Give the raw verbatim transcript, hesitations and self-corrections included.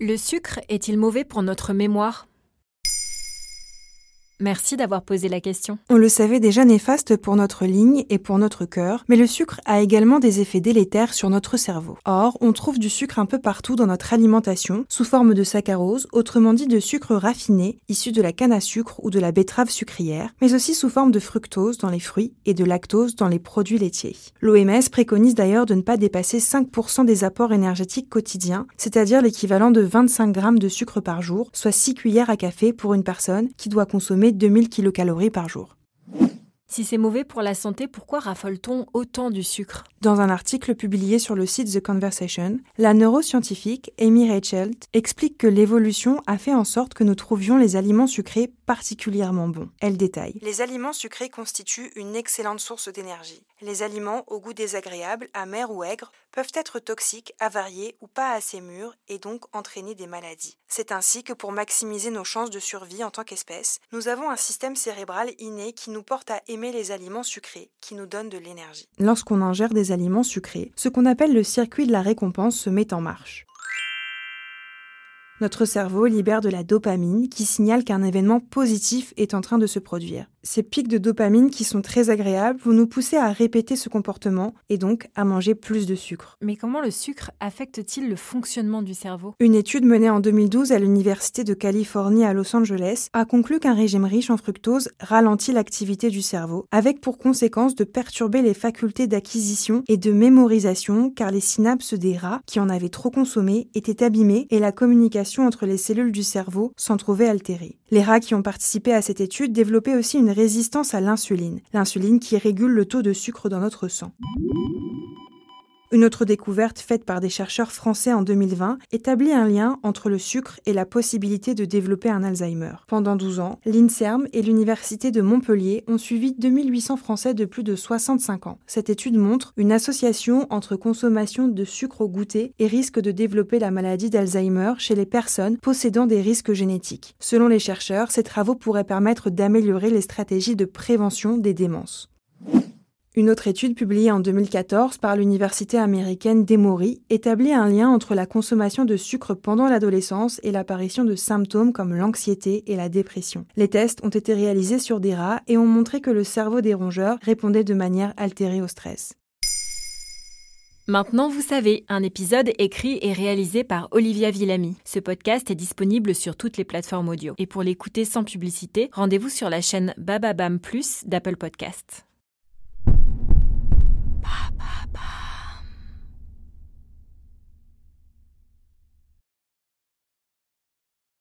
Le sucre est-il mauvais pour notre mémoire ? Merci d'avoir posé la question. On le savait déjà néfaste pour notre ligne et pour notre cœur, mais le sucre a également des effets délétères sur notre cerveau. Or, on trouve du sucre un peu partout dans notre alimentation, sous forme de saccharose, autrement dit de sucre raffiné, issu de la canne à sucre ou de la betterave sucrière, mais aussi sous forme de fructose dans les fruits et de lactose dans les produits laitiers. L'O M S préconise d'ailleurs de ne pas dépasser cinq pour cent des apports énergétiques quotidiens, c'est-à-dire l'équivalent de vingt-cinq grammes de sucre par jour, soit six cuillères à café pour une personne qui doit consommer deux mille kilocalories par jour. Si c'est mauvais pour la santé, pourquoi raffole-t-on autant du sucre ? Dans un article publié sur le site The Conversation, la neuroscientifique Amy Reichelt explique que l'évolution a fait en sorte que nous trouvions les aliments sucrés particulièrement bons. Elle détaille : les aliments sucrés constituent une excellente source d'énergie. Les aliments au goût désagréable, amer ou aigre, peuvent être toxiques, avariés ou pas assez mûrs et donc entraîner des maladies. C'est ainsi que pour maximiser nos chances de survie en tant qu'espèce, nous avons un système cérébral inné qui nous porte à aimer les aliments sucrés, qui nous donnent de l'énergie. Lorsqu'on ingère des aliments sucrés, ce qu'on appelle le circuit de la récompense se met en marche. Notre cerveau libère de la dopamine qui signale qu'un événement positif est en train de se produire. Ces pics de dopamine qui sont très agréables vont nous pousser à répéter ce comportement et donc à manger plus de sucre. Mais comment le sucre affecte-t-il le fonctionnement du cerveau ? Une étude menée en deux mille douze à l'Université de Californie à Los Angeles a conclu qu'un régime riche en fructose ralentit l'activité du cerveau, avec pour conséquence de perturber les facultés d'acquisition et de mémorisation car les synapses des rats qui en avaient trop consommé étaient abîmées et la communication entre les cellules du cerveau s'en trouvaient altérées. Les rats qui ont participé à cette étude développaient aussi une résistance à l'insuline, l'insuline qui régule le taux de sucre dans notre sang. Une autre découverte faite par des chercheurs français en deux mille vingt établit un lien entre le sucre et la possibilité de développer un Alzheimer. Pendant douze ans, l'INSERM et l'Université de Montpellier ont suivi deux mille huit cents Français de plus de soixante-cinq ans. Cette étude montre une association entre consommation de sucre au goûter et risque de développer la maladie d'Alzheimer chez les personnes possédant des risques génétiques. Selon les chercheurs, ces travaux pourraient permettre d'améliorer les stratégies de prévention des démences. Une autre étude publiée en deux mille quatorze par l'université américaine d'Emory établit un lien entre la consommation de sucre pendant l'adolescence et l'apparition de symptômes comme l'anxiété et la dépression. Les tests ont été réalisés sur des rats et ont montré que le cerveau des rongeurs répondait de manière altérée au stress. Maintenant, vous savez, un épisode écrit et réalisé par Olivia Villamy. Ce podcast est disponible sur toutes les plateformes audio. Et pour l'écouter sans publicité, rendez-vous sur la chaîne Bababam Plus d'Apple Podcasts. Papa.